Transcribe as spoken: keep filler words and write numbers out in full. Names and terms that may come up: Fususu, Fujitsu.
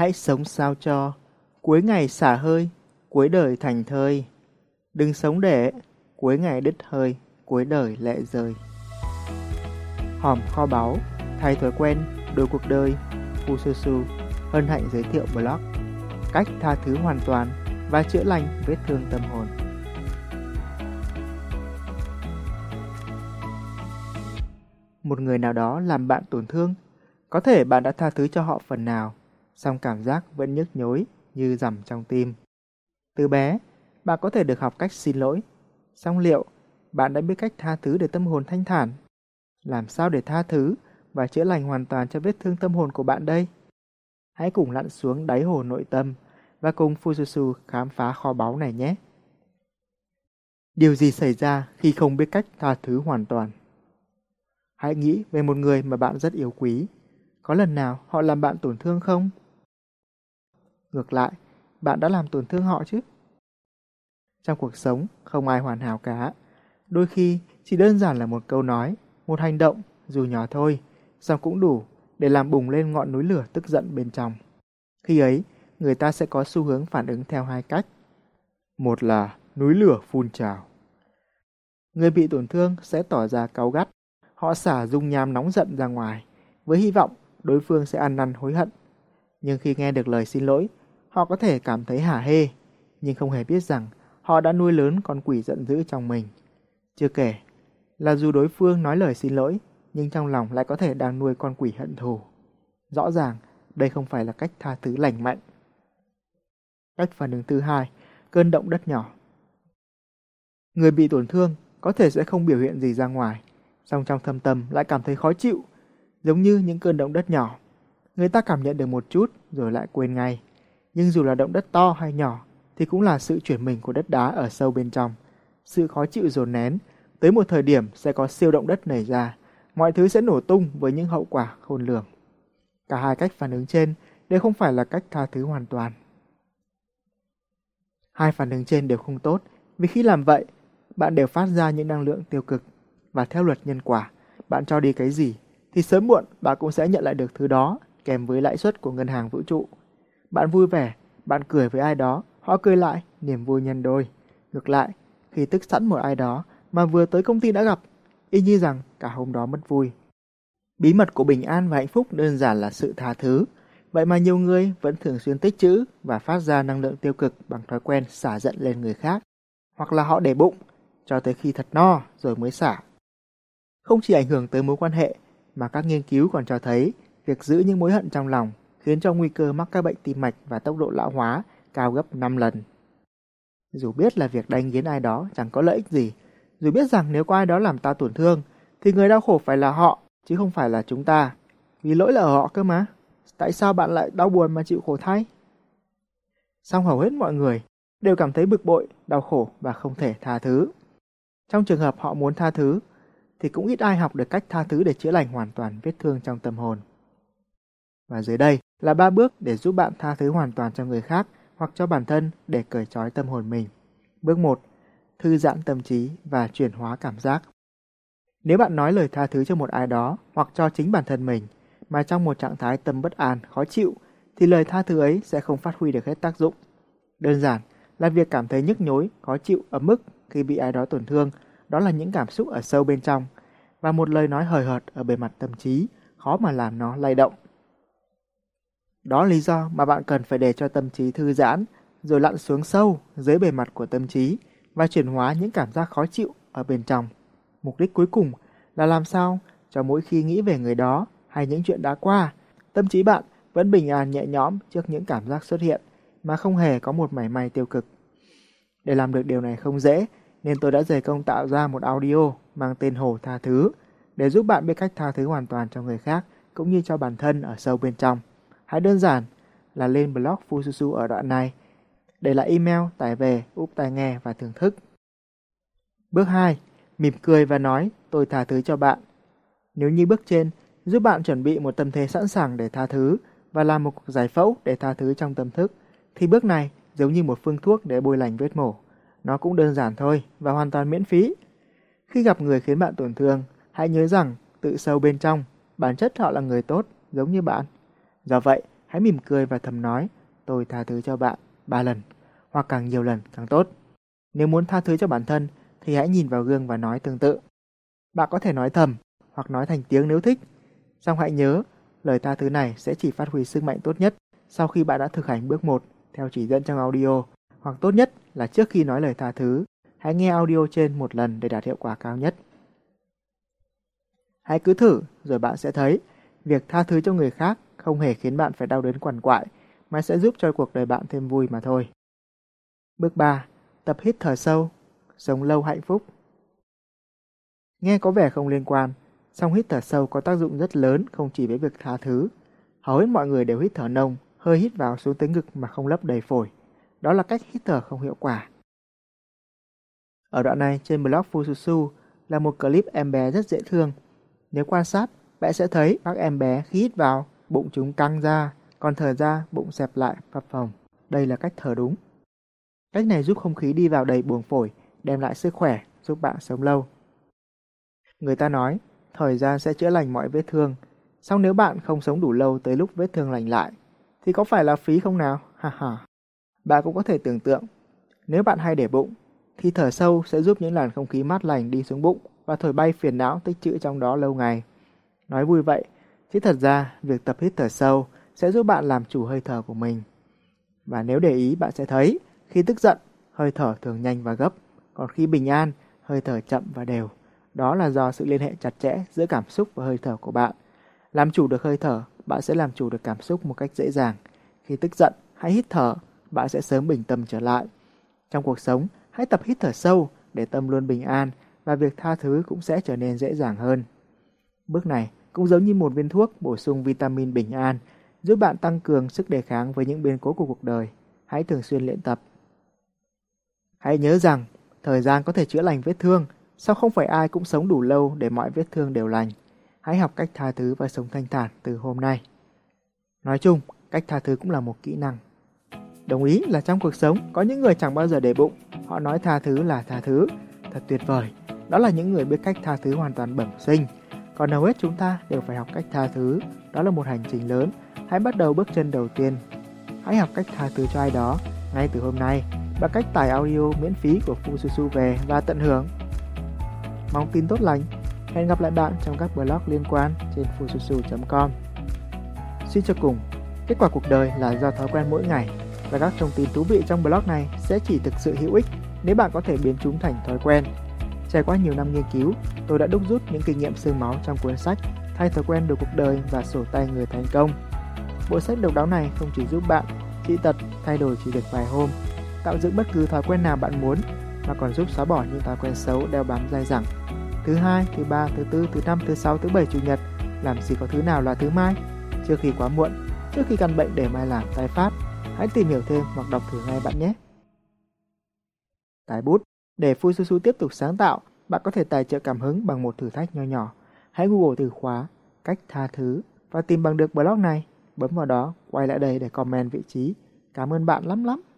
hãy sống sao cho cuối ngày xả hơi, cuối đời thành thơi. Đừng sống để cuối ngày đứt hơi, cuối đời lệ rơi. Hòm kho báu, thay thói quen, đổi cuộc đời. Fususu hân hạnh giới thiệu blog Cách tha thứ hoàn toàn và chữa lành vết thương tâm hồn. Một người nào đó làm bạn tổn thương, có thể bạn đã tha thứ cho họ phần nào, song cảm giác vẫn nhức nhối như dằm trong tim. Từ bé, bạn có thể được học cách xin lỗi, song liệu bạn đã biết cách tha thứ để tâm hồn thanh thản? Làm sao để tha thứ và chữa lành hoàn toàn cho vết thương tâm hồn của bạn đây? Hãy cùng lặn xuống đáy hồ nội tâm và cùng Fujitsu khám phá kho báu này nhé! Điều gì xảy ra khi không biết cách tha thứ hoàn toàn? Hãy nghĩ về một người mà bạn rất yêu quý. Có lần nào họ làm bạn tổn thương không? Ngược lại, bạn đã làm tổn thương họ chứ? Trong cuộc sống, không ai hoàn hảo cả. Đôi khi, chỉ đơn giản là một câu nói, một hành động, dù nhỏ thôi, song cũng đủ để làm bùng lên ngọn núi lửa tức giận bên trong. Khi ấy, người ta sẽ có xu hướng phản ứng theo hai cách. Một là núi lửa phun trào. Người bị tổn thương sẽ tỏ ra cáu gắt. Họ xả dung nham nóng giận ra ngoài, với hy vọng đối phương sẽ ăn năn hối hận. Nhưng khi nghe được lời xin lỗi, họ có thể cảm thấy hả hê, nhưng không hề biết rằng họ đã nuôi lớn con quỷ giận dữ trong mình. Chưa kể là dù đối phương nói lời xin lỗi, nhưng trong lòng lại có thể đang nuôi con quỷ hận thù. Rõ ràng, đây không phải là cách tha thứ lành mạnh. Cách phản ứng thứ hai, cơn động đất nhỏ. Người bị tổn thương có thể sẽ không biểu hiện gì ra ngoài, song trong thâm tâm lại cảm thấy khó chịu, giống như những cơn động đất nhỏ. Người ta cảm nhận được một chút rồi lại quên ngay. Nhưng dù là động đất to hay nhỏ thì cũng là sự chuyển mình của đất đá ở sâu bên trong. Sự khó chịu dồn nén, tới một thời điểm sẽ có siêu động đất nảy ra. Mọi thứ sẽ nổ tung với những hậu quả khôn lường. Cả hai cách phản ứng trên đều không phải là cách tha thứ hoàn toàn. Hai phản ứng trên đều không tốt, vì khi làm vậy, bạn đều phát ra những năng lượng tiêu cực. Và theo luật nhân quả, bạn cho đi cái gì thì sớm muộn bạn cũng sẽ nhận lại được thứ đó, kèm với lãi suất của ngân hàng vũ trụ. Bạn vui vẻ, bạn cười với ai đó, họ cười lại, niềm vui nhân đôi. Ngược lại, khi tức sẵn một ai đó mà vừa tới công ty đã gặp, y như rằng cả hôm đó mất vui. Bí mật của bình an và hạnh phúc đơn giản là sự tha thứ. Vậy mà nhiều người vẫn thường xuyên tích trữ và phát ra năng lượng tiêu cực bằng thói quen xả giận lên người khác. Hoặc là họ để bụng, cho tới khi thật no rồi mới xả. Không chỉ ảnh hưởng tới mối quan hệ, mà các nghiên cứu còn cho thấy việc giữ những mối hận trong lòng khiến cho nguy cơ mắc các bệnh tim mạch và tốc độ lão hóa cao gấp năm lần. Dù biết là việc đánh ghiến ai đó chẳng có lợi ích gì, dù biết rằng nếu có ai đó làm ta tổn thương, thì người đau khổ phải là họ, chứ không phải là chúng ta. Vì lỗi là ở họ cơ mà. Tại sao bạn lại đau buồn mà chịu khổ thay? Song hầu hết mọi người đều cảm thấy bực bội, đau khổ và không thể tha thứ. Trong trường hợp họ muốn tha thứ, thì cũng ít ai học được cách tha thứ để chữa lành hoàn toàn vết thương trong tâm hồn. Và dưới đây là ba bước để giúp bạn tha thứ hoàn toàn cho người khác hoặc cho bản thân để cởi trói tâm hồn mình. Bước một. Thư giãn tâm trí và chuyển hóa cảm giác. Nếu bạn nói lời tha thứ cho một ai đó hoặc cho chính bản thân mình mà trong một trạng thái tâm bất an, khó chịu, thì lời tha thứ ấy sẽ không phát huy được hết tác dụng. Đơn giản là việc cảm thấy nhức nhối, khó chịu ấm ức khi bị ai đó tổn thương, đó là những cảm xúc ở sâu bên trong, và một lời nói hời hợt ở bề mặt tâm trí khó mà làm nó lay động. Đó là lý do mà bạn cần phải để cho tâm trí thư giãn, rồi lặn xuống sâu dưới bề mặt của tâm trí và chuyển hóa những cảm giác khó chịu ở bên trong. Mục đích cuối cùng là làm sao cho mỗi khi nghĩ về người đó hay những chuyện đã qua, tâm trí bạn vẫn bình an nhẹ nhõm trước những cảm giác xuất hiện mà không hề có một mảy may tiêu cực. Để làm được điều này không dễ, nên tôi đã dày công tạo ra một audio mang tên Hồ Tha Thứ để giúp bạn biết cách tha thứ hoàn toàn cho người khác cũng như cho bản thân ở sâu bên trong. Hãy đơn giản là lên blog Fususu ở đoạn này, để lại email, tải về, úp tai nghe và thưởng thức. Bước hai. Mỉm cười và nói tôi tha thứ cho bạn. Nếu như bước trên giúp bạn chuẩn bị một tâm thế sẵn sàng để tha thứ và làm một cuộc giải phẫu để tha thứ trong tâm thức, thì bước này giống như một phương thuốc để bôi lành vết mổ. Nó cũng đơn giản thôi và hoàn toàn miễn phí. Khi gặp người khiến bạn tổn thương, hãy nhớ rằng tự sâu bên trong, bản chất họ là người tốt giống như bạn. Do vậy, hãy mỉm cười và thầm nói, tôi tha thứ cho bạn ba lần, hoặc càng nhiều lần càng tốt. Nếu muốn tha thứ cho bản thân, thì hãy nhìn vào gương và nói tương tự. Bạn có thể nói thầm, hoặc nói thành tiếng nếu thích. Song hãy nhớ, lời tha thứ này sẽ chỉ phát huy sức mạnh tốt nhất sau khi bạn đã thực hành bước một theo chỉ dẫn trong audio, hoặc tốt nhất là trước khi nói lời tha thứ, hãy nghe audio trên một lần để đạt hiệu quả cao nhất. Hãy cứ thử, rồi bạn sẽ thấy, việc tha thứ cho người khác không hề khiến bạn phải đau đớn quằn quại, mà sẽ giúp cho cuộc đời bạn thêm vui mà thôi. Bước ba. Tập hít thở sâu, sống lâu hạnh phúc. Nghe có vẻ không liên quan, song hít thở sâu có tác dụng rất lớn không chỉ với việc tha thứ. Hầu hết mọi người đều hít thở nông, hơi hít vào xuống tới ngực mà không lấp đầy phổi. Đó là cách hít thở không hiệu quả. Ở đoạn này trên blog Fususu là một clip em bé rất dễ thương. Nếu quan sát, bạn sẽ thấy các em bé khi hít vào, bụng chúng căng ra, còn thở ra, bụng xẹp lại, phập phồng. Đây là cách thở đúng. Cách này giúp không khí đi vào đầy buồng phổi, đem lại sức khỏe, giúp bạn sống lâu. Người ta nói, thời gian sẽ chữa lành mọi vết thương. Song nếu bạn không sống đủ lâu tới lúc vết thương lành lại, thì có phải là phí không nào? Ha ha. Bạn cũng có thể tưởng tượng, nếu bạn hay để bụng, thì thở sâu sẽ giúp những làn không khí mát lành đi xuống bụng và thổi bay phiền não tích trữ trong đó lâu ngày. Nói vui vậy, chứ thật ra việc tập hít thở sâu sẽ giúp bạn làm chủ hơi thở của mình. Và nếu để ý, bạn sẽ thấy, khi tức giận, hơi thở thường nhanh và gấp, còn khi bình an, hơi thở chậm và đều. Đó là do sự liên hệ chặt chẽ giữa cảm xúc và hơi thở của bạn. Làm chủ được hơi thở, bạn sẽ làm chủ được cảm xúc một cách dễ dàng. Khi tức giận, hãy hít thở, bạn sẽ sớm bình tâm trở lại. Trong cuộc sống, hãy tập hít thở sâu để tâm luôn bình an và việc tha thứ cũng sẽ trở nên dễ dàng hơn. Bước này cũng giống như một viên thuốc bổ sung vitamin bình an, giúp bạn tăng cường sức đề kháng với những biến cố của cuộc đời. Hãy thường xuyên luyện tập. Hãy nhớ rằng, thời gian có thể chữa lành vết thương, song không phải ai cũng sống đủ lâu để mọi vết thương đều lành. Hãy học cách tha thứ và sống thanh thản từ hôm nay. Nói chung, cách tha thứ cũng là một kỹ năng. Đồng ý là trong cuộc sống, có những người chẳng bao giờ để bụng, họ nói tha thứ là tha thứ. Thật tuyệt vời, đó là những người biết cách tha thứ hoàn toàn bẩm sinh. Còn hầu hết chúng ta đều phải học cách tha thứ, đó là một hành trình lớn. Hãy bắt đầu bước chân đầu tiên. Hãy học cách tha thứ cho ai đó, ngay từ hôm nay, bằng cách tải audio miễn phí của Fususu về và tận hưởng. Mong tin tốt lành. Hẹn gặp lại bạn trong các blog liên quan trên fususu chấm com. Suy cho cùng, kết quả cuộc đời là do thói quen mỗi ngày, và các thông tin thú vị trong blog này sẽ chỉ thực sự hữu ích nếu bạn có thể biến chúng thành thói quen. Trải qua nhiều năm nghiên cứu, tôi đã đúc rút những kinh nghiệm xương máu trong cuốn sách Thay Thói Quen Đổi Cuộc Đời và Sổ Tay Người Thành Công. Bộ sách độc đáo này không chỉ giúp bạn trị tật thay đổi chỉ được vài hôm, tạo dựng bất cứ thói quen nào bạn muốn, mà còn giúp xóa bỏ những thói quen xấu đeo bám dai dẳng. Thứ hai, thứ ba, thứ tư, thứ năm, thứ sáu, thứ bảy, chủ nhật, làm gì có thứ nào là thứ mai. Trước khi quá muộn, trước khi căn bệnh để mai làm tái phát, hãy tìm hiểu thêm hoặc đọc thử ngay bạn nhé. Tái bút. Để Fususu tiếp tục sáng tạo, bạn có thể tài trợ cảm hứng bằng một thử thách nho nhỏ. Hãy Google từ khóa cách tha thứ và tìm bằng được blog này. Bấm vào đó, quay lại đây để comment vị trí. Cảm ơn bạn lắm lắm.